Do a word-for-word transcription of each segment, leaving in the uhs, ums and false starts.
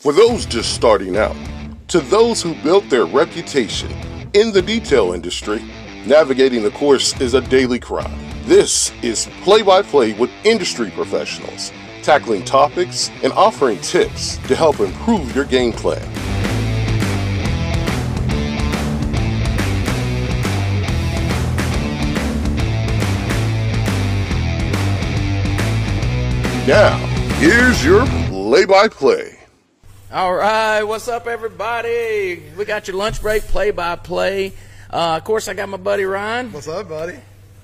For those just starting out, to those who built their reputation in the detail industry, navigating the course is a daily grind. This is Play-by-Play with industry professionals, tackling topics and offering tips to help improve your game plan. Now, here's your Play-by-Play. All right, what's up, everybody? We got your lunch break play-by-play. Uh, of course, I got my buddy Ryan. What's up, buddy?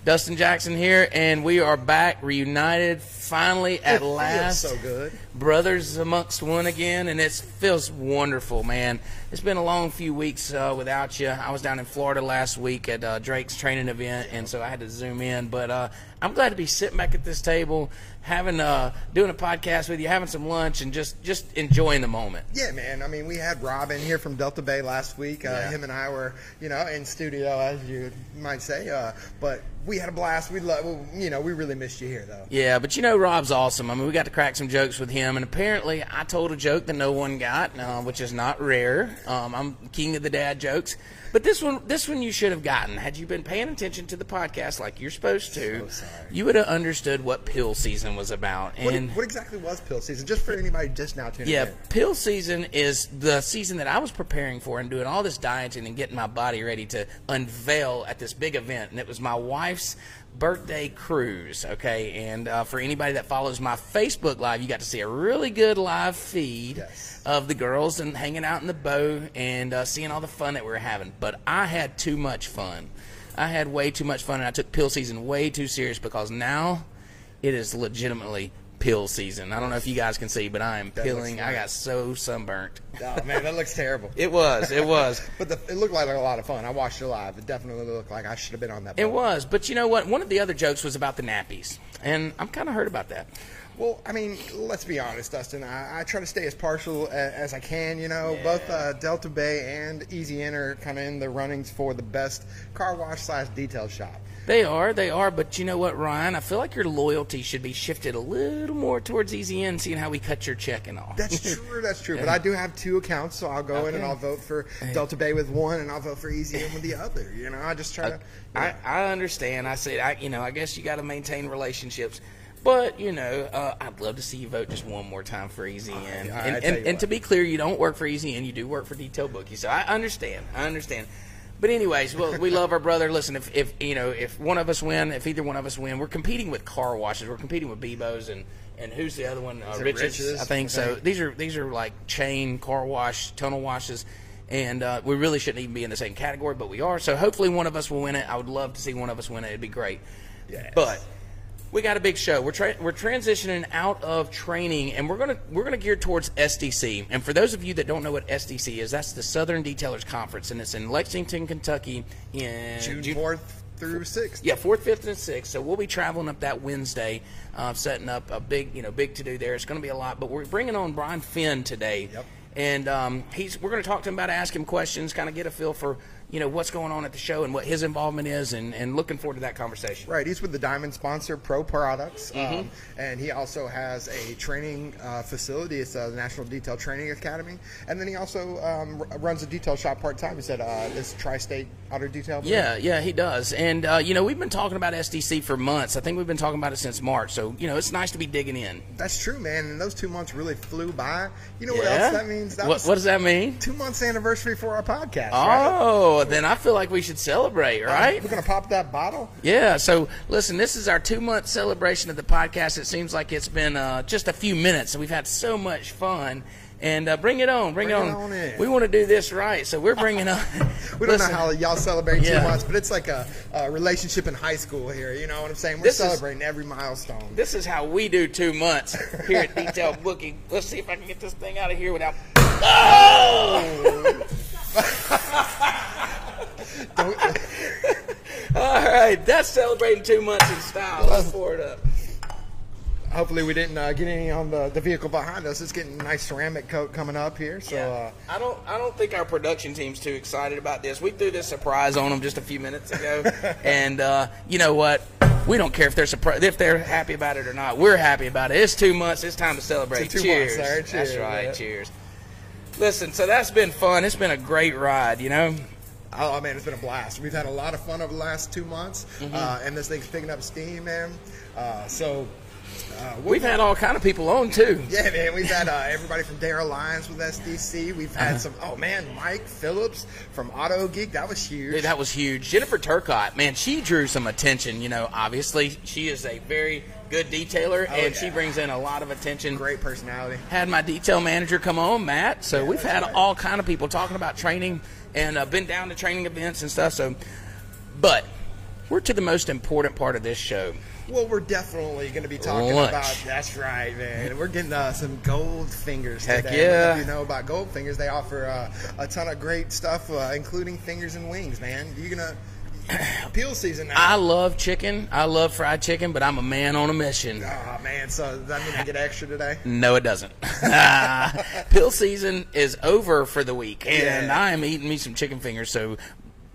Dustin Jackson here, and we are back, reunited, finally, at it last. Feels so good. Brothers amongst one again, and it feels wonderful, man. It's been a long few weeks uh, without you. I was down in Florida last week at uh, Drake's training event, and so I had to zoom in. But uh, I'm glad to be sitting back at this table, having uh, doing a podcast with you, having some lunch, and just, just enjoying the moment. Yeah, man. I mean, we had Robin here from Delta Bay last week. Uh, yeah. Him and I were, you know, in studio, as you might say. Uh, but we had a blast. We love, you know, we really missed you here, though. Yeah, but you know, Rob's awesome. I mean, we got to crack some jokes with him, and apparently I told a joke that no one got, uh, which is not rare. Um, I'm king of the dad jokes. But this one, this one you should have gotten. Had you been paying attention to the podcast like you're supposed to, so you would have understood what pill season was about. And what, what exactly was pill season? Just for anybody just now tuning yeah, in. Yeah, pill season is the season that I was preparing for and doing all this dieting and getting my body ready to unveil at this big event. And it was my wife's birthday cruise, okay? And uh, for anybody that follows my Facebook Live, you got to see a really good live feed yes. of the girls and hanging out in the boat and uh, seeing all the fun that we were having. But I had too much fun. I had way too much fun, and I took pill season way too serious because now it is legitimately pill season. I don't know if you guys can see, but I am that peeling. I got so sunburnt. Oh, man, that looks terrible. It was. It was. But the, it looked like a lot of fun. I watched it live. It definitely looked like I should have been on that boat. It was. But you know what? One of the other jokes was about the nappies, and I'm kind of hurt about that. Well, I mean, let's be honest, Dustin. I, I try to stay as partial as, as I can, you know. Yeah. Both uh, Delta Bay and E Z N are kind of in the runnings for the best car wash slash detail shop. They are, they are, but you know what, Ryan? I feel like your loyalty should be shifted a little more towards E Z N, seeing how we cut your check and all. That's true, that's true, yeah. But I do have two accounts, so I'll go okay. in and I'll vote for Delta Bay with one, and I'll vote for E Z N with the other, you know? I just try I, to... Yeah. I, I understand. I said, I, you know, I guess you got to maintain relationships. But, you know, uh, I'd love to see you vote just one more time for E Z N. All right, and and, and, and to be clear, you don't work for E Z N. You do work for Detail Bookie. So I understand. I understand. But anyways, well, we love our brother. Listen, if, if, you know, if one of us win, if either one of us win, we're competing with car washes. We're competing with Bebos and, and who's the other one? Uh, Rich's, Rich's, I think. Okay. So these are, these are like chain car wash, tunnel washes. And uh, we really shouldn't even be in the same category, but we are. So hopefully one of us will win it. I would love to see one of us win it. It'd be great. Yes. But we got a big show. We're tra we're transitioning out of training, and we're gonna we're gonna gear towards S D C. And for those of you that don't know what S D C is, that's the Southern Detailers Conference, and it's in Lexington, Kentucky, in June fourth through sixth. Yeah, fourth, fifth, and sixth. So we'll be traveling up that Wednesday, uh, setting up a big you know big to do there. It's gonna be a lot, but we're bringing on Brian Finn today, yep. and um, he's we're gonna talk to him about it, ask him questions, kind of get a feel for. You know, what's going on at the show and what his involvement is, and, and looking forward to that conversation. Right. He's with the Diamond sponsor, Pro Products, mm-hmm. um, and he also has a training uh, facility. It's uh, the National Detail Training Academy. And then he also um, runs a detail shop part-time. He said uh, this Tri-State Auto Detail. Yeah, yeah, he does. And, uh, you know, we've been talking about S D C for months. I think we've been talking about it since March. So, you know, it's nice to be digging in. That's true, man. And those two months really flew by. You know yeah. what else that means? That what, was what does that mean? Two months anniversary for our podcast. Oh. Right? Then I feel like we should celebrate, right? We're going to pop that bottle. Yeah, so listen, this is our two-month celebration of the podcast. It seems like it's been uh, just a few minutes, and we've had so much fun. And uh, bring it on, bring, bring it on. It on we want to do this right, so we're bringing on. we don't listen, know how y'all celebrate yeah. two months, but it's like a, a relationship in high school here. You know what I'm saying? We're this celebrating is, every milestone. This is how we do two months here at Detail Bookie. Let's see if I can get this thing out of here without. Oh! All right, that's celebrating two months in style. Let's pour it up. Hopefully we didn't uh, get any on the, the vehicle behind us. It's getting a nice ceramic coat coming up here. So yeah. uh, I don't I don't think our production team's too excited about this. We threw this surprise on them just a few minutes ago, and uh, you know what? We don't care if they're surprised, if they're happy about it or not. We're happy about it. It's two months. It's time to celebrate. Two cheers. Months, sir. Cheers. That's right. Yeah. Cheers. Listen, so that's been fun. It's been a great ride, you know. Oh, man, it's been a blast. We've had a lot of fun over the last two months, mm-hmm. uh, and this thing's picking up steam, man. Uh, so... Uh, we've had all kind of people on too. Yeah, man, we've had uh, everybody from Daryl Lyons with S D C. We've had uh-huh. some. Oh man, Mike Phillips from Auto Geek. That was huge. Yeah, that was huge. Jennifer Thurcott, man, she drew some attention. You know, obviously she is a very good detailer, oh, and yeah. she brings in a lot of attention. Great personality. Had my detail manager come on, Matt. So yeah, we've had right. all kind of people talking about training and uh, been down to training events and stuff. So, but we're to the most important part of this show. Well, we're definitely going to be talking Lunch. about, that's right, man. We're getting uh, some Gold Fingers Heck today. Yeah. If you know about Gold Fingers, they offer uh, a ton of great stuff, uh, including fingers and wings, man. You're going to peel season now. I love chicken. I love fried chicken, but I'm a man on a mission. Oh, man. So does that mean I get extra today? No, it doesn't. uh, peel season is over for the week, and yeah. I am eating me some chicken fingers, so...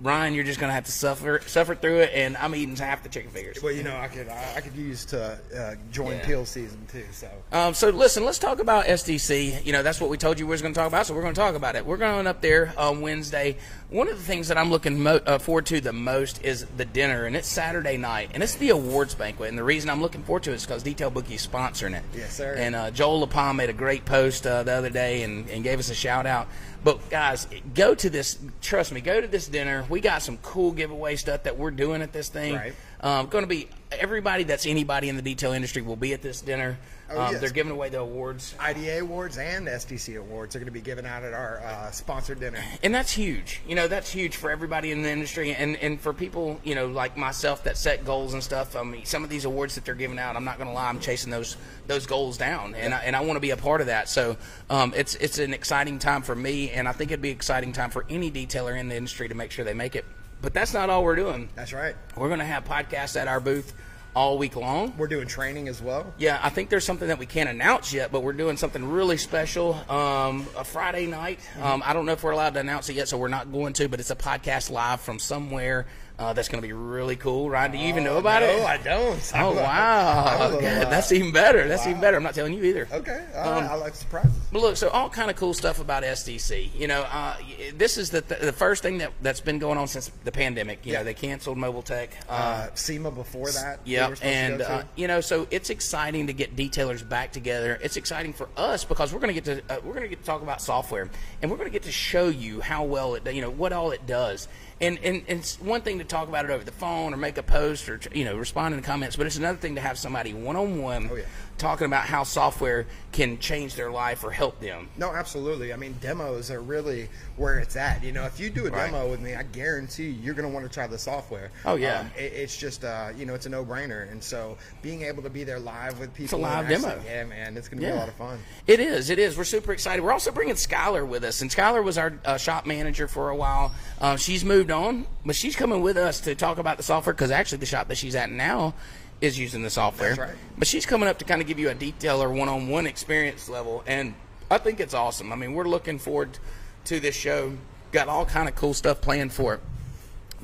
Ryan, you're just gonna have to suffer suffer through it, and I'm eating half the chicken fingers. Well, you know, I could I, I could use to uh, join yeah. peel season too. So, um, so listen, let's talk about S D C. You know, that's what we told you we were gonna talk about, so we're gonna talk about it. We're going up there on Wednesday. One of the things that I'm looking mo uh, forward to the most is the dinner, and it's Saturday night, and it's the awards banquet. And the reason I'm looking forward to it is because Detail Bookie is sponsoring it. Yes, sir. And uh, Joel LaPom made a great post uh, the other day and, and gave us a shout out. But guys, go to this. Trust me, go to this dinner. We got some cool giveaway stuff that we're doing at this thing. Right. Um, going to be everybody that's anybody in the detail industry will be at this dinner. Oh, um, yes. They're giving away the awards. I D A awards and S D C awards are going to be given out at our uh, sponsored dinner. And that's huge. You know, that's huge for everybody in the industry and, and for people, you know, like myself that set goals and stuff. I mean, some of these awards that they're giving out, I'm not going to lie, I'm chasing those those goals down. And I, and I want to be a part of that. So um, it's, it's an exciting time for me, and I think it'd be an exciting time for any detailer in the industry to make sure they make it. But that's not all we're doing. That's right. We're going to have podcasts at our booth all week long. We're doing training as well. Yeah, I think there's something that we can't announce yet, but we're doing something really special um, a Friday night. Mm-hmm. um, I don't know if we're allowed to announce it yet, so we're not going to, but it's a podcast live from somewhere. Uh, that's going to be really cool. Ryan, do you even know about it? No, I don't. Oh, wow. That's even better. That's even better. I'm not telling you either. Okay. Um, I like surprises. But look, so all kind of cool stuff about S D C. You know, uh, this is the, th the first thing that, that's been going on since the pandemic. You yeah. know, they canceled Mobile Tech. Uh, uh, SEMA before that. Yeah. And, uh, you know, so it's exciting to get detailers back together. It's exciting for us because we're going to get to uh, we're going to get to talk about software, and we're going to get to show you how well it, you know, what all it does. And, and, and it's one thing to talk about it over the phone or make a post or, you know, respond in the comments, but it's another thing to have somebody one-on-one oh, yeah. talking about how software can change their life or help them. No, absolutely. I mean, demos are really where it's at. You know, if you do a right. demo with me, I guarantee you, you're going to want to try the software. Oh, yeah. Um, it, it's just, uh, you know, it's a no-brainer. And so being able to be there live with people. It's a live demo. Actually, yeah, man, it's going to yeah. be a lot of fun. It is. It is. We're super excited. We're also bringing Skylar with us. And Skylar was our uh, shop manager for a while. Uh, she's moved on, but she's coming with us to talk about the software because actually the shop that she's at now is using the software. That's right. But she's coming up to kind of give you a detailer one-on-one experience level, and I think it's awesome. I mean, we're looking forward to this show. Got all kind of cool stuff planned for it.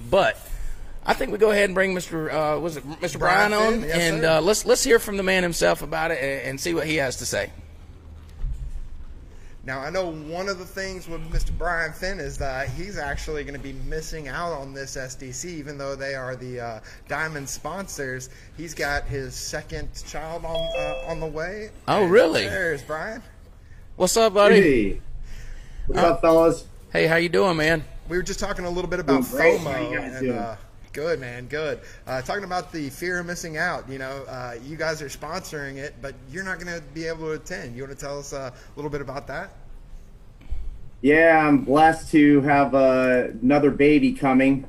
But I think we go ahead and bring Mister Uh, was it Mister Brian, Brian on, Finn, yes, and uh, let's let's hear from the man himself about it and, and see what he has to say. Now, I know one of the things with Mister Brian Finn is that he's actually going to be missing out on this S D C, even though they are the uh, Diamond sponsors. He's got his second child on uh, on the way. Oh, really? There's Brian. What's up, buddy? Hey. What's uh, up, fellas? Hey, how you doing, man? We were just talking a little bit about doing FOMO. And, uh, good, man, good. Uh, talking about the fear of missing out. You know, uh, you guys are sponsoring it, but you're not going to be able to attend. You want to tell us a little bit about that? Yeah, I'm blessed to have uh, another baby coming.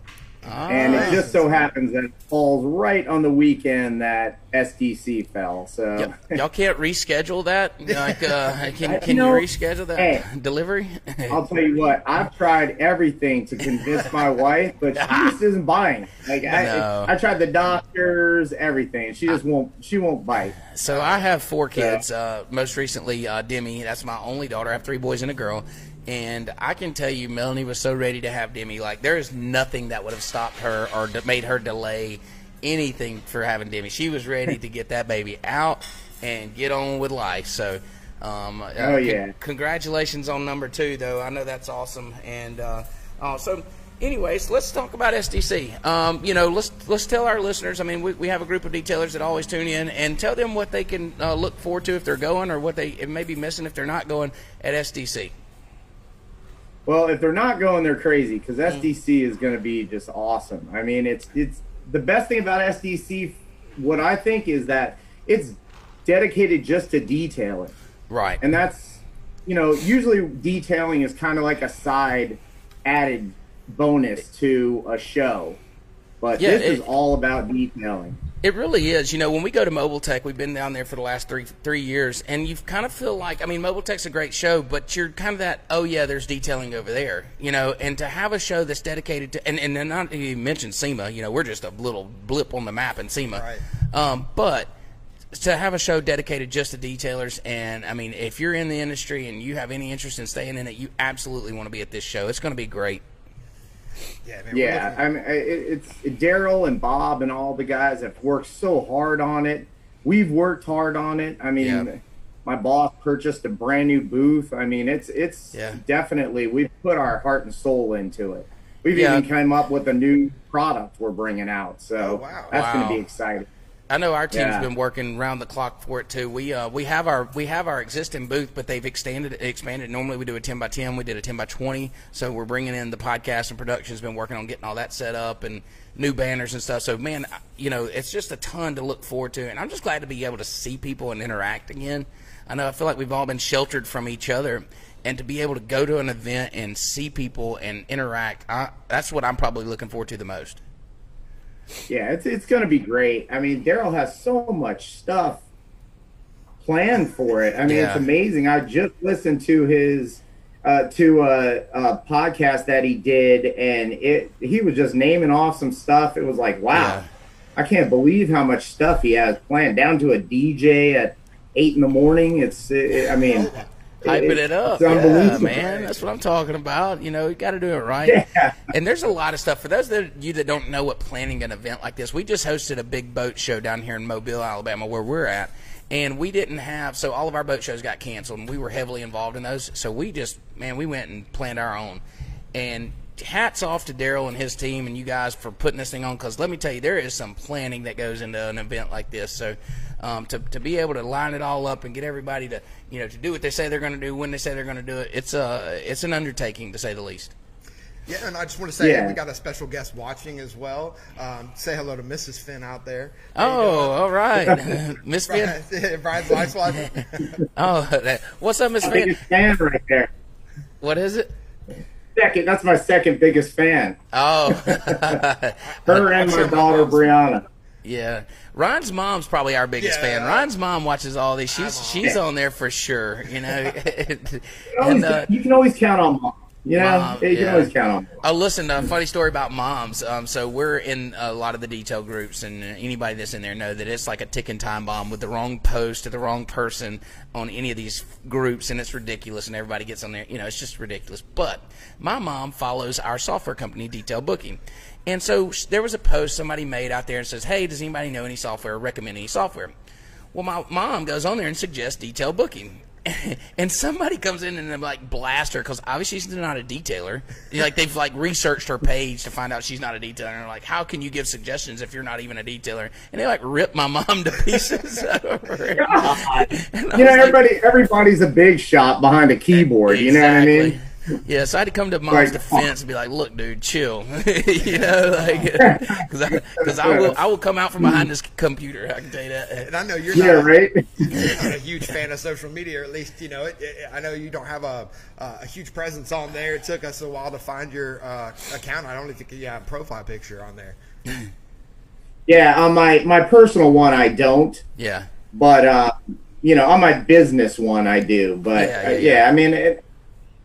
Ah, and it just so happens that it falls right on the weekend that S D C fell. So y'all can't reschedule that? Like, uh, can can you, know, you reschedule that hey, delivery? I'll tell you what. I've tried everything to convince my wife, but she just isn't buying. Like no. I, I tried the doctors, everything. She just I, won't. She won't bite. So I have four kids. Yeah. Uh, most recently, uh, Demi. That's my only daughter. I have three boys and a girl. And I can tell you, Melanie was so ready to have Demi. Like, there is nothing that would have stopped her or made her delay anything for having Demi. She was ready to get that baby out and get on with life. So Um, oh, uh, yeah. Con congratulations on number two, though. I know that's awesome. And uh, uh, so anyways, let's talk about S D C. Um, you know, let's let's tell our listeners. I mean, we, we have a group of detailers that always tune in, and tell them what they can uh, look forward to if they're going, or what they it may be missing if they're not going at S D C. Well, if they're not going, they're crazy, because S D C is going to be just awesome. I mean, it's it's the best thing about S D C, what I think, is that it's dedicated just to detailing. Right. And that's, you know, usually detailing is kind of like a side added bonus to a show. But yeah, this it, is all about detailing. It really is. You know, when we go to Mobile Tech, we've been down there for the last three three years, and you kind of feel like, I mean, Mobile Tech's a great show, but you're kind of that, oh, yeah, there's detailing over there, you know, and to have a show that's dedicated to, and, and not even mention SEMA, you know, we're just a little blip on the map in SEMA. Right. Um, but to have a show dedicated just to detailers, and, I mean, if you're in the industry and you have any interest in staying in it, you absolutely want to be at this show. It's going to be great. Yeah, man, yeah. I mean, it's Daryl and Bob and all the guys have worked so hard on it. We've worked hard on it. I mean, yeah. my boss purchased a brand new booth. I mean, it's it's yeah. definitely, we've put our heart and soul into it. We've yeah. even come up with a new product we're bringing out. So oh, wow. that's wow. going to be exciting. I know our team's yeah. been working round the clock for it too. We uh, we have our we have our existing booth, but they've extended expanded. Normally we do a ten by ten, we did a ten by twenty. So we're bringing in the podcast, and production's been working on getting all that set up and new banners and stuff. So man, you know, it's just a ton to look forward to, and I'm just glad to be able to see people and interact again. I know I feel like we've all been sheltered from each other, and to be able to go to an event and see people and interact, I, that's what I'm probably looking forward to the most. Yeah, it's it's gonna be great. I mean, Daryl has so much stuff planned for it. I mean, yeah. it's amazing. I just listened to his uh, to a, a podcast that he did, and it he was just naming off some stuff. It was like, wow, yeah. I can't believe how much stuff he has planned. Down to a D J at eight in the morning. It's it, I mean. Hyping it, it up, yeah, man. That's what I'm talking about. You know, you got to do it right. Yeah. And there's a lot of stuff. For those of you that don't know what planning an event like this, we just hosted a big boat show down here in Mobile, Alabama, where we're at. And we didn't have, so all of our boat shows got canceled, and we were heavily involved in those. So we just, man, we went and planned our own. And hats off to Daryl and his team and you guys for putting this thing on, because let me tell you, there is some planning that goes into an event like this. So um, to, to be able to line it all up and get everybody to, you know, to do what they say they're going to do when they say they're going to do it, it's a, it's an undertaking, to say the least. Yeah, and I just want to say yeah. we got a special guest watching as well. Um, say hello to Missus Finn out there. How oh, all right, Miss Finn. Brian, Brian's wife's watching. Oh, that, what's up, Miss Finn? I think it's Stan right there. What is it? Second, that's my second biggest fan. Oh, her and my daughter Brianna. Yeah, Ryan's mom's probably our biggest yeah. fan. Ryan's mom watches all these. She's on. she's yeah. on there for sure. You know, and, always, uh, you can always count on mom. You know, mom, you yeah. can always count on mom. Oh, listen, a funny story about moms. Um, so we're in a lot of the detail groups, and anybody that's in there know that it's like a ticking time bomb with the wrong post to the wrong person on any of these groups, and it's ridiculous, and everybody gets on there. You know, it's just ridiculous. But my mom follows our software company, Detail Bookie. And so there was a post somebody made out there and says, hey, does anybody know any software or recommend any software? Well, my mom goes on there and suggests Detail Booking. And somebody comes in and they like blast her, because obviously she's not a detailer. Like they've like researched her page to find out she's not a detailer. And they're like, how can you give suggestions if you're not even a detailer? And they like rip my mom to pieces. Over it. You know, everybody, like, everybody's a big shot behind a keyboard. Exactly. You know what I mean? Yeah, so I had to come to mom's defense and be like, look, dude, chill. You know, like, because I, cause I, will, I will come out from behind this computer, I can tell you that. And I know you're, yeah, not, right? you're not a huge fan of social media, or at least, you know, it, it, I know you don't have a, a huge presence on there. It took us a while to find your uh, account. I don't think you have a profile picture on there. Yeah, on my, my personal one, I don't. Yeah. But, uh, you know, on my business one, I do. But, yeah, yeah, yeah. yeah I mean, it,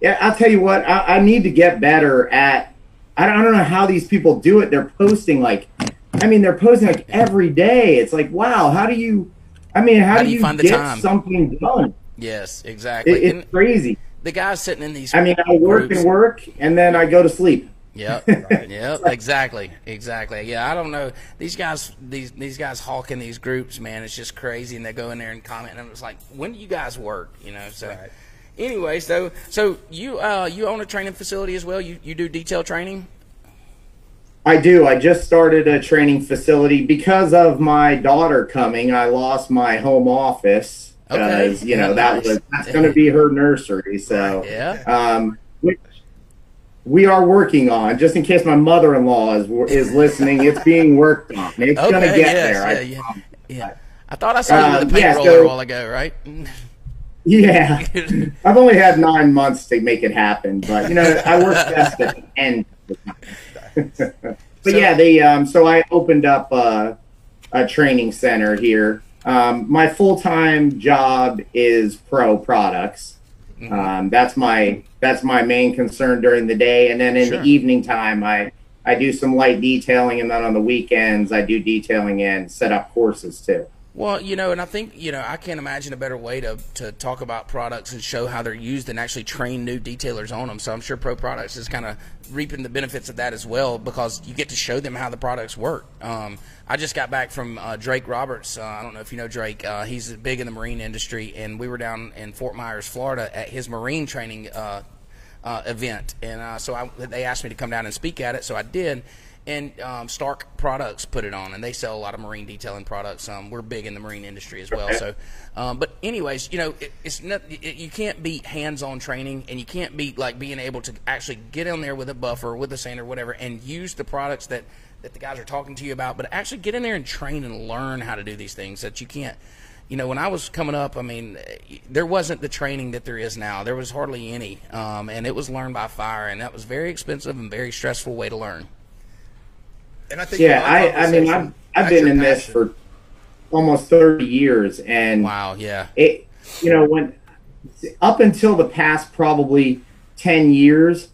yeah, I'll tell you what, I, I need to get better at, I don't, I don't know how these people do it. They're posting like, I mean, they're posting like every day. It's like, wow, how do you, I mean, how, how do, do you, you get something done? Yes, exactly. It, it's and crazy. The guys sitting in these I mean, I work groups. and work, and then I go to sleep. Yep. Right. Yep. Exactly. Exactly. Yeah. I don't know. These guys, these these guys hawking these groups, man. It's just crazy. And they go in there and comment, and it's like, when do you guys work? You know. So, right. anyway, so so you uh, you own a training facility as well. You you do detail training. I do. I just started a training facility because of my daughter coming. I lost my home office because okay. you know yeah, that nice. was that's going to be her nursery. So yeah. Um, we, We are working on, just in case my mother-in-law is is listening, it's being worked on. It's okay, going to get yes, there. I, yeah, yeah, yeah. I thought I saw you with a paint uh, yeah, roller so, a while ago, right? Yeah. I've only had nine months to make it happen, but, you know, I work best at the end of the time. But, so, yeah, they, um, so I opened up uh, a training center here. Um, my full-time job is Pro Products. Mm-hmm. Um, that's my... That's my main concern during the day. And then in sure. the evening time, I, I do some light detailing. And then on the weekends, I do detailing and set up courses too. Well, you know, and I think, you know, I can't imagine a better way to, to talk about products and show how they're used and actually train new detailers on them. So I'm sure Pro Products is kind of reaping the benefits of that as well, because you get to show them how the products work. Um, I just got back from uh, Drake Roberts. Uh, I don't know if you know Drake. Uh, he's big in the marine industry, and we were down in Fort Myers, Florida at his marine training uh, uh, event. And uh, so I, they asked me to come down and speak at it, so I did. And um, Stark Products put it on, and they sell a lot of marine detailing products. Um, we're big in the marine industry as well. So, um, but anyways, you know, it, it's not, it, you can't beat hands-on training, and you can't beat like being able to actually get in there with a buffer, with a sander, whatever, and use the products that that the guys are talking to you about. But actually get in there and train and learn how to do these things that you can't. You know, when I was coming up, I mean, there wasn't the training that there is now. There was hardly any, um, and it was learned by fire, and that was very expensive and very stressful way to learn. And I think yeah, I, I mean, I've, I've been in passion. this for almost thirty years, and wow, yeah, it, you know, when up until the past probably ten years,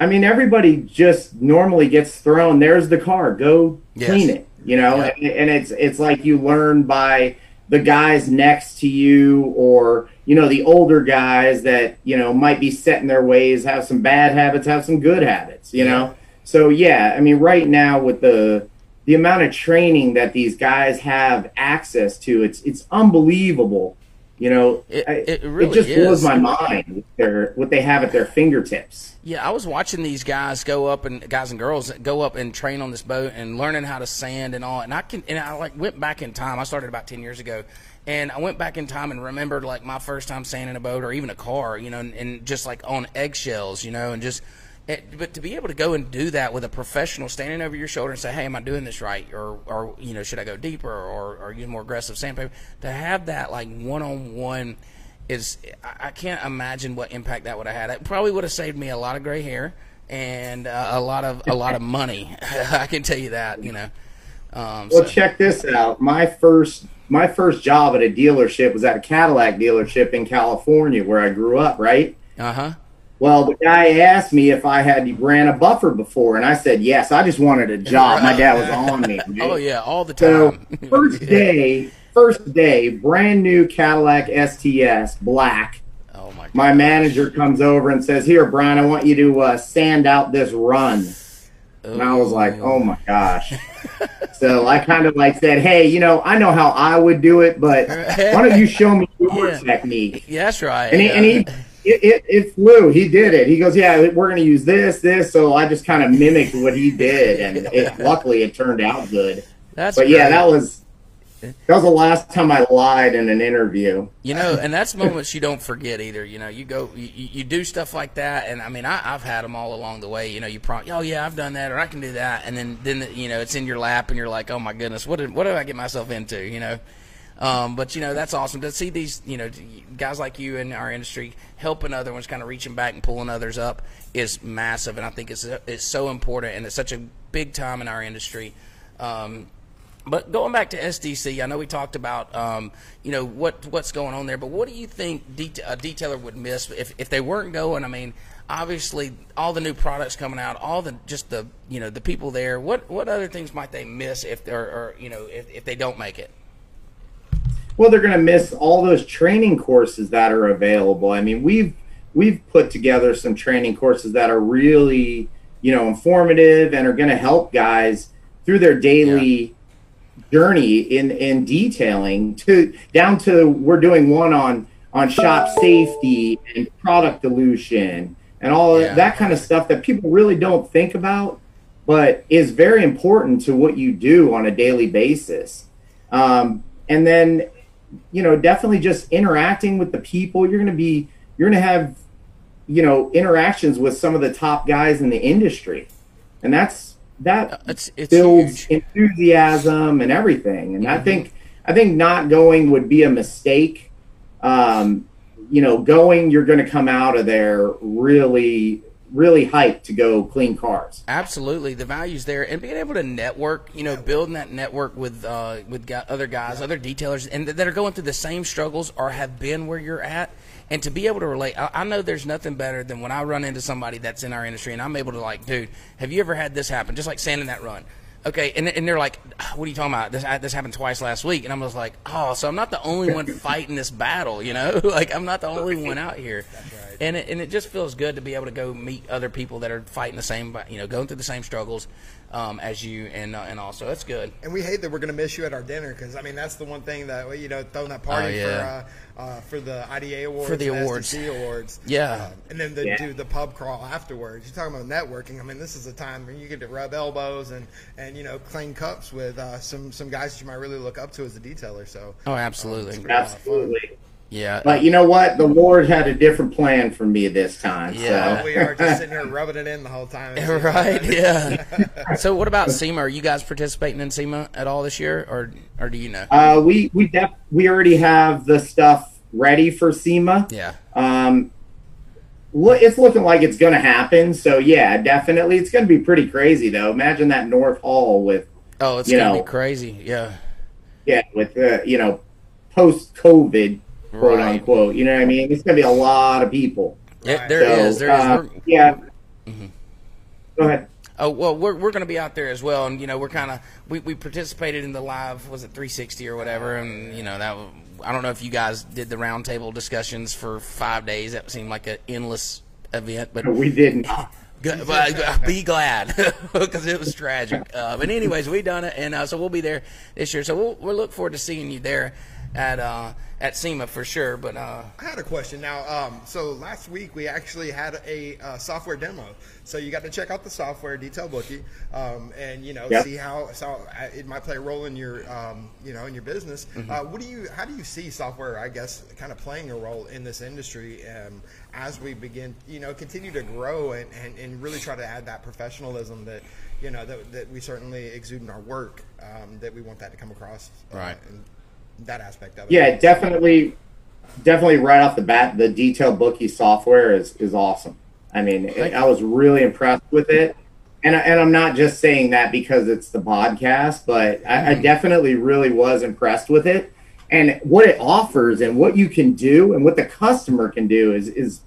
I mean, everybody just normally gets thrown. There's the car, go yes. clean it, you know, yeah. and, and it's it's like you learn by the guys next to you, or you know, the older guys that you know might be set in their ways, have some bad habits, have some good habits, you yeah. know. So, yeah, I mean, right now with the the amount of training that these guys have access to, it's it's unbelievable. You know, it, I, it, really it just is. blows my mind with their, what they have at their fingertips. Yeah, I was watching these guys go up and guys and girls go up and train on this boat and learning how to sand and all. And I can and I like went back in time. I started about ten years ago. And I went back in time and remembered like my first time sanding a boat or even a car, you know, and, and just like on eggshells, you know, and just – It, but to be able to go and do that with a professional standing over your shoulder and say, hey, am I doing this right? Or, or you know, should I go deeper or, or use more aggressive sandpaper? To have that, like, one-on-one is – I can't imagine what impact that would have had. It probably would have saved me a lot of gray hair and uh, a lot of a lot of money. I can tell you that, you know. Um, well, so. check this out. My first my first job at a dealership was at a Cadillac dealership in California where I grew up, right? Uh-huh. Well, the guy asked me if I had ran a buffer before, and I said yes. I just wanted a job. My dad was on me. Dude. Oh, yeah, all the time. So, first day, first day, brand new Cadillac S T S, black. Oh, my God. My manager comes over and says, here, Brian, I want you to uh, sand out this run. Oh. And I was like, oh, my gosh. So I kind of like said, hey, you know, I know how I would do it, but why don't you show me your yeah. technique? Yeah, that's right. And yeah. he... And he It, it, it flew. He did it. He goes, yeah, we're going to use this, this. So I just kind of mimicked what he did, and it, luckily it turned out good. That's but, great. yeah, that was that was the last time I lied in an interview. You know, and that's moments you don't forget either. You know, you go, you, you do stuff like that, and, I mean, I, I've had them all along the way. You know, you probably, oh, yeah, I've done that, or I can do that. And then, then you know, it's in your lap, and you're like, oh, my goodness, what did, what did I get myself into, you know? Um, but, you know, that's awesome to see these, you know, guys like you in our industry helping other ones, kind of reaching back and pulling others up is massive. And I think it's, it's so important, and it's such a big time in our industry. Um, but going back to S D C, I know we talked about, um, you know, what what's going on there. But what do you think deta- a detailer would miss if, if they weren't going? I mean, obviously, all the new products coming out, all the just the, you know, the people there. What what other things might they miss if they're, or, you know, if, if they don't make it? Well, they're going to miss all those training courses that are available. I mean, we've we've put together some training courses that are really you know, informative and are going to help guys through their daily yeah. journey in, in detailing, to down to we're doing one on, on shop safety and product dilution and all yeah. that kind of stuff that people really don't think about, but is very important to what you do on a daily basis. Um, and then, you know, definitely just interacting with the people. You're going to be, you're going to have, you know, interactions with some of the top guys in the industry. And that's, that it's, it's builds huge. enthusiasm and everything. And mm-hmm. I think, I think not going would be a mistake. Um, you know, going, you're going to come out of there really, really hyped to go clean cars. Absolutely, the value's there, and being able to network, you know, building that network with uh, with other guys, other detailers, and th that are going through the same struggles or have been where you're at, and to be able to relate. I, I know there's nothing better than when I run into somebody that's in our industry, and I'm able to like, dude, have you ever had this happen? Just like sanding that run. Okay, and, and they're like, what are you talking about? This, I, this happened twice last week. And I'm just like, oh, so I'm not the only one fighting this battle, you know? Like, I'm not the only one out here. That's right. And it, and it just feels good to be able to go meet other people that are fighting the same, you know, going through the same struggles um, as you, and, uh, and also it's good. And we hate that we're going to miss you at our dinner because, I mean, that's the one thing that, you know, throwing that party oh, yeah. for, uh, uh, for the I D A awards. For the awards. The awards. Yeah. Um, and then the, yeah. do the pub crawl afterwards. You're talking about networking. I mean, this is a time where you get to rub elbows and, and And, you know, clean cups with uh, some some guys that you might really look up to as a detailer. So oh, absolutely, um, absolutely, yeah. But you know what? The Lord had a different plan for me this time. Yeah, so. We are just sitting here rubbing it in the whole time, right? Yeah. So, what about SEMA? Are you guys participating in SEMA at all this year, or or do you know? Uh, we we def we already have the stuff ready for SEMA. Yeah. Um, it's looking like it's going to happen, so yeah, definitely. It's going to be pretty crazy, though. Imagine that North Hall with oh, it's going to be crazy, yeah, yeah, with uh, you know, post-COVID, right. quote unquote. You know what I mean? It's going to be a lot of people. It, there so, is, there uh, is, yeah. Mm-hmm. Go ahead. Oh, well, we're, we're going to be out there as well, and, you know, we're kind of – we we participated in the live, was it three sixty or whatever, and, you know, that – I don't know if you guys did the roundtable discussions for five days. That seemed like an endless event. But no, we didn't. Good, but be glad because it was tragic. Uh, but anyways, we done it, and uh, so we'll be there this year. So we'll, we'll look forward to seeing you there at uh, at SEMA for sure. But uh, I had a question now. Um, so last week we actually had a uh, software demo. So you got to check out the software, Detail Bookie, um, and you know yep. see how so it might play a role in your um, you know in your business. Mm-hmm. uh, what do you how do you see software? I guess kind of playing a role in this industry um, as we begin you know continue to grow and, and, and really try to add that professionalism that you know that, that we certainly exude in our work um, that we want that to come across uh, right. And, that aspect of it. Yeah, definitely, definitely right off the bat, the Detail Bookie software is, is awesome. I mean, it, I was really impressed with it. And, I, and I'm not just saying that because it's the podcast, but I, I definitely really was impressed with it. And what it offers and what you can do and what the customer can do is, is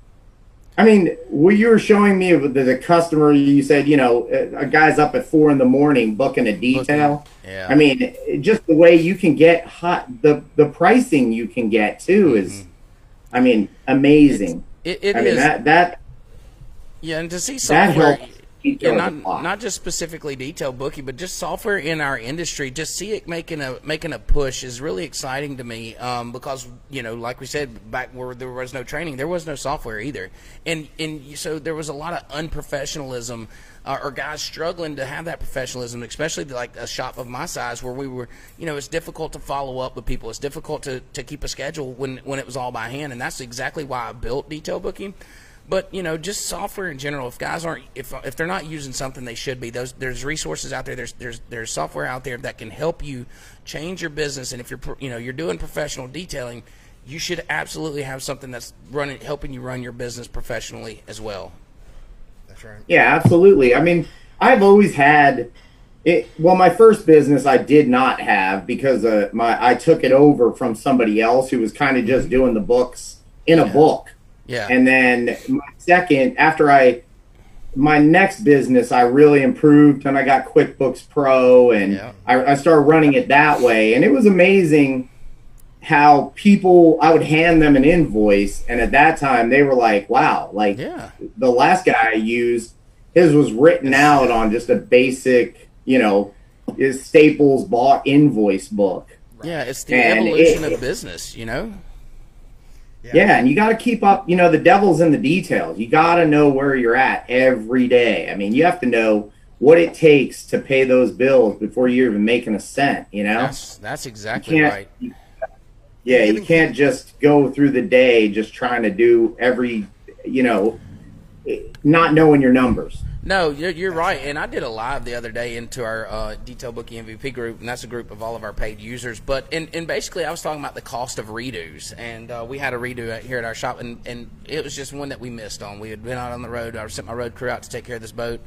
I mean, what you were showing me with the, the customer, you said, you know, a guy's up at four in the morning booking a detail. Yeah. I mean, just the way you can get hot, the, the pricing you can get too is, mm-hmm. I mean, amazing. It's, it it I is. Mean, that, that, yeah, and to see software, yeah, not, not just specifically Detail Bookie, but just software in our industry, just see it making a making a push is really exciting to me um, because, you know, like we said, back where there was no training, there was no software either. And, and so there was a lot of unprofessionalism Uh, or guys struggling to have that professionalism, especially like a shop of my size where we were, you know, it's difficult to follow up with people. It's difficult to, to keep a schedule when, when it was all by hand, and that's exactly why I built Detail Booking. But, you know, just software in general, if guys aren't, if, if they're not using something they should be, those, there's resources out there, there's, there's, there's software out there that can help you change your business, and if you're, you know, you're doing professional detailing, you should absolutely have something that's running, helping you run your business professionally as well. Yeah, absolutely. I mean, I've always had it. Well, my first business I did not have because uh, my I took it over from somebody else who was kind of just doing the books in a yeah. book. Yeah. And then my second, after I, my next business, I really improved and I got QuickBooks Pro and yeah. I, I started running it that way. And it was amazing how people, I would hand them an invoice, and at that time they were like, wow, like yeah. the last guy I used, his was written out on just a basic, you know, his Staples bought invoice book. Yeah, it's the and evolution it, of business, you know? Yeah. yeah, and you got to keep up, you know, the devil's in the details. You got to know where you're at every day. I mean, you have to know what it takes to pay those bills before you're even making a cent, you know? That's, that's exactly right. Yeah, you can't just go through the day just trying to do every, you know, not knowing your numbers. No, you're, you're right. And I did a live the other day into our uh, Detail Bookie M V P group, and that's a group of all of our paid users. But and, and basically I was talking about the cost of redos, and uh, we had a redo here at our shop, and, and it was just one that we missed on. We had been out on the road. I sent my road crew out to take care of this boat,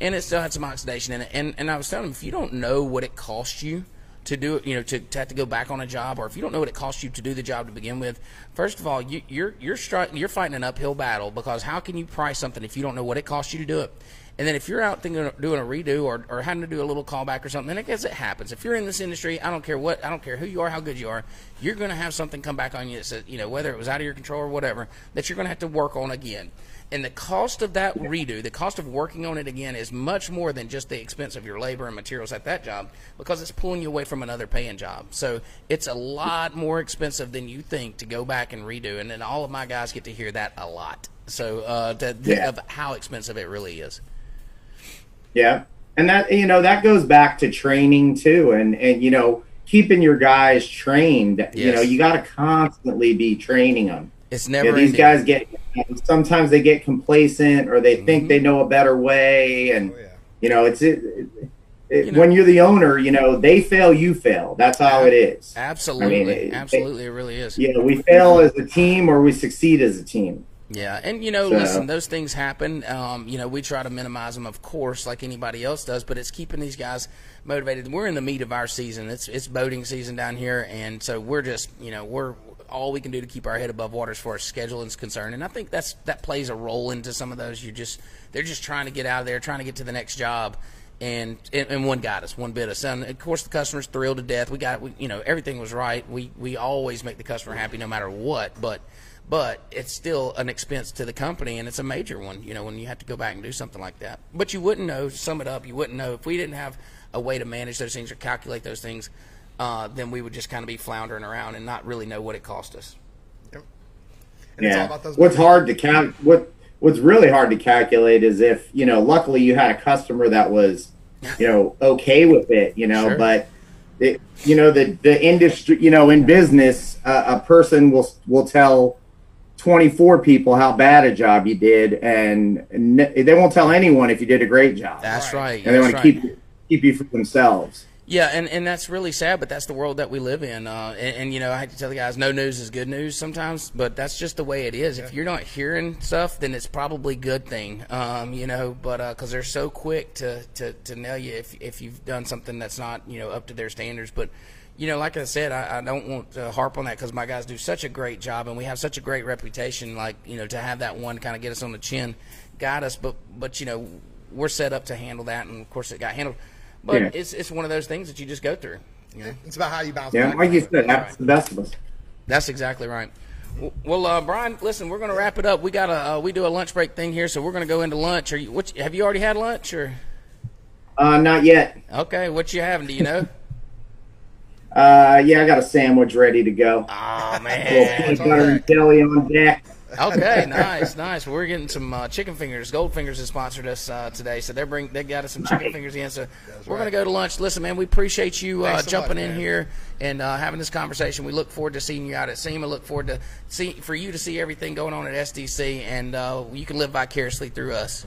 and it still had some oxidation in it. And, and I was telling them, if you don't know what it costs you to do it, you know, to, to have to go back on a job, or if you don't know what it costs you to do the job to begin with, first of all, you, you're you're stri you're fighting an uphill battle, because how can you price something if you don't know what it costs you to do it? And then if you're out thinking doing a redo or, or having to do a little callback or something, and I guess it happens. If you're in this industry, I don't care what, I don't care who you are, how good you are, you're going to have something come back on you that says, you know, whether it was out of your control or whatever, that you're going to have to work on again. And the cost of that redo, the cost of working on it again, is much more than just the expense of your labor and materials at that job, because it's pulling you away from another paying job. So it's a lot more expensive than you think to go back and redo. And then all of my guys get to hear that a lot. So uh, to think yeah. of how expensive it really is. Yeah. And that, you know, that goes back to training too. And, and, you know, keeping your guys trained, yes. you know, you got to constantly be training them. It's never you know, these guys get sometimes they get complacent, or they mm-hmm. think they know a better way, and oh, yeah. you know it's it, it, it, you know, when you're the owner, you know they fail, you fail. That's how it is. Absolutely, I mean, it, absolutely, it, it really is. Yeah, you know, we fail as a team, or we succeed as a team. Yeah, and you know, so. listen, those things happen. Um, you know, we try to minimize them, of course, like anybody else does. But it's keeping these guys motivated. We're in the meat of our season. It's it's boating season down here, and so we're just you know we're. all we can do to keep our head above water as far as scheduling is concerned. And I think that's that plays a role into some of those. You just they're just trying to get out of there, trying to get to the next job, and and, and one got us, one bit us. And of course, the customer's thrilled to death. We got we, you know everything was right. We we always make the customer happy no matter what. But but it's still an expense to the company, and it's a major one. You know when you have to go back and do something like that. But you wouldn't know. To sum it up, you wouldn't know if we didn't have a way to manage those things or calculate those things. Uh, then we would just kind of be floundering around and not really know what it cost us. Yep. And yeah. It's all about those what's hard to count, what what's really hard to calculate is if you know. Luckily, you had a customer that was, you know, okay with it. You know, sure. but it, you know the the industry. You know, in business, uh, a person will will tell twenty-four people how bad a job you did, and they won't tell anyone if you did a great job. That's right. And they that's want right. to keep keep you for themselves. Yeah, and, and that's really sad, but that's the world that we live in. Uh, and, and, you know, I have to tell the guys, no news is good news sometimes, but that's just the way it is. Yeah. If you're not hearing stuff, then it's probably a good thing, um, you know, but because uh, they're so quick to, to, to nail you if, if you've done something that's not, you know, up to their standards. But, you know, like I said, I, I don't want to harp on that because my guys do such a great job, and we have such a great reputation, like, you know, to have that one kind of get us on the chin, guide us. But, but you know, we're set up to handle that, and, of course, it got handled. But yeah. it's it's one of those things that you just go through. You know? It's about how you bounce yeah, back. Yeah, like you said, that's the best of us. That's exactly right. Well, uh, Brian, listen, we're going to wrap it up. We got a uh, we do a lunch break thing here, so we're going to go into lunch. Are you? What, have you already had lunch or? Uh, not yet. Okay, what you having? Do you know? uh, yeah, I got a sandwich ready to go. Oh man, peanut butter and jelly on deck. Okay, nice, nice. We're getting some uh, chicken fingers. Gold Fingers has sponsored us uh, today, so they bring they got us some chicken right. fingers in. So That's we're right. gonna go to lunch. Listen, man, we appreciate you uh, jumping so much, in man. here and uh, having this conversation. We look forward to seeing you out at SEMA. Look forward to see for you to see everything going on at S D C, and uh, you can live vicariously through us.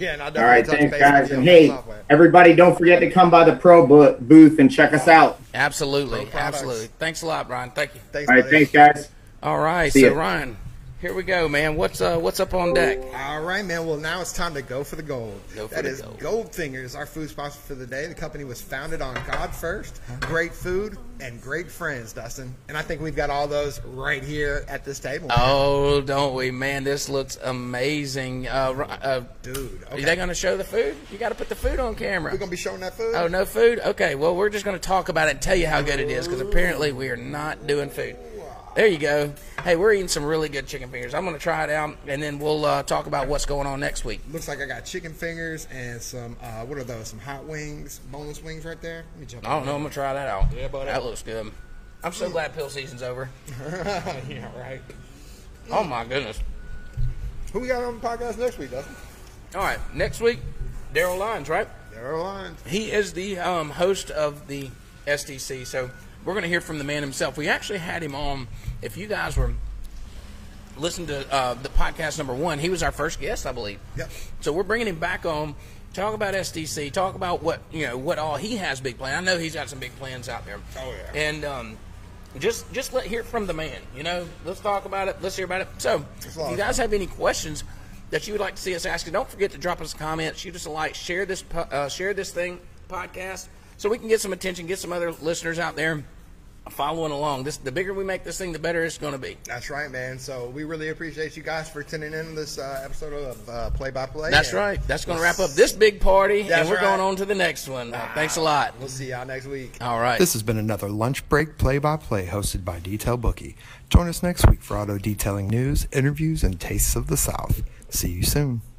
yeah, and I don't All right, thanks, guys. And hey, software. everybody, don't forget to come by the Pro Book booth and check us out. Absolutely, absolutely. Thanks a lot, Brian. Thank you. Thanks, All right, buddy. thanks, guys. All right, see so you. Ryan. Here we go, man. What's uh, what's up on deck? All right, man. Well, now it's time to go for the gold. Go for that the is gold. Gold Fingers, our food sponsor for the day. The company was founded on God first, great food, and great friends, Dustin. And I think we've got all those right here at this table. Man. Oh, don't we, man? This looks amazing, uh, uh, dude. Okay. Are they going to show the food? You got to put the food on camera. We're going to be showing that food. Oh, no food? Okay. Well, we're just going to talk about it and tell you how good it is, because apparently we are not doing food. There you go. Hey, we're eating some really good chicken fingers. I'm going to try it out, and then we'll uh, talk about what's going on next week. Looks like I got chicken fingers and some, uh, what are those, some hot wings, boneless wings right there? Let me jump I don't know. There. I'm going to try that out. Yeah, buddy. That looks good. I'm so mm. glad pill season's over. Yeah, right. Oh, my goodness. Who we got on the podcast next week, Dustin? All right. Next week, Daryl Lyons, right? Daryl Lyons. He is the um, host of the S D C, so we're going to hear from the man himself. We actually had him on. If you guys were listening to uh, the podcast number one, he was our first guest, I believe. Yep. So we're bringing him back on. Talk about S D C. Talk about what you know, what all he has big plans. I know he's got some big plans out there. Oh yeah. And um, just just let hear from the man. You know, let's talk about it. Let's hear about it. So, if you guys have any questions that you would like to see us ask, don't forget to drop us a comment, shoot us a like, share this uh, share this thing podcast. So we can get some attention, get some other listeners out there following along. This, the bigger we make this thing, the better it's going to be. That's right, man. So we really appreciate you guys for tuning in this uh, episode of uh, Play-By-Play. That's right. That's going to wrap up this big party, and we're right. going on to the next one. Wow. Uh, thanks a lot. We'll see y'all next week. All right. This has been another Lunch Break Play-By-Play hosted by Detail Bookie. Join us next week for auto detailing news, interviews, and tastes of the South. See you soon.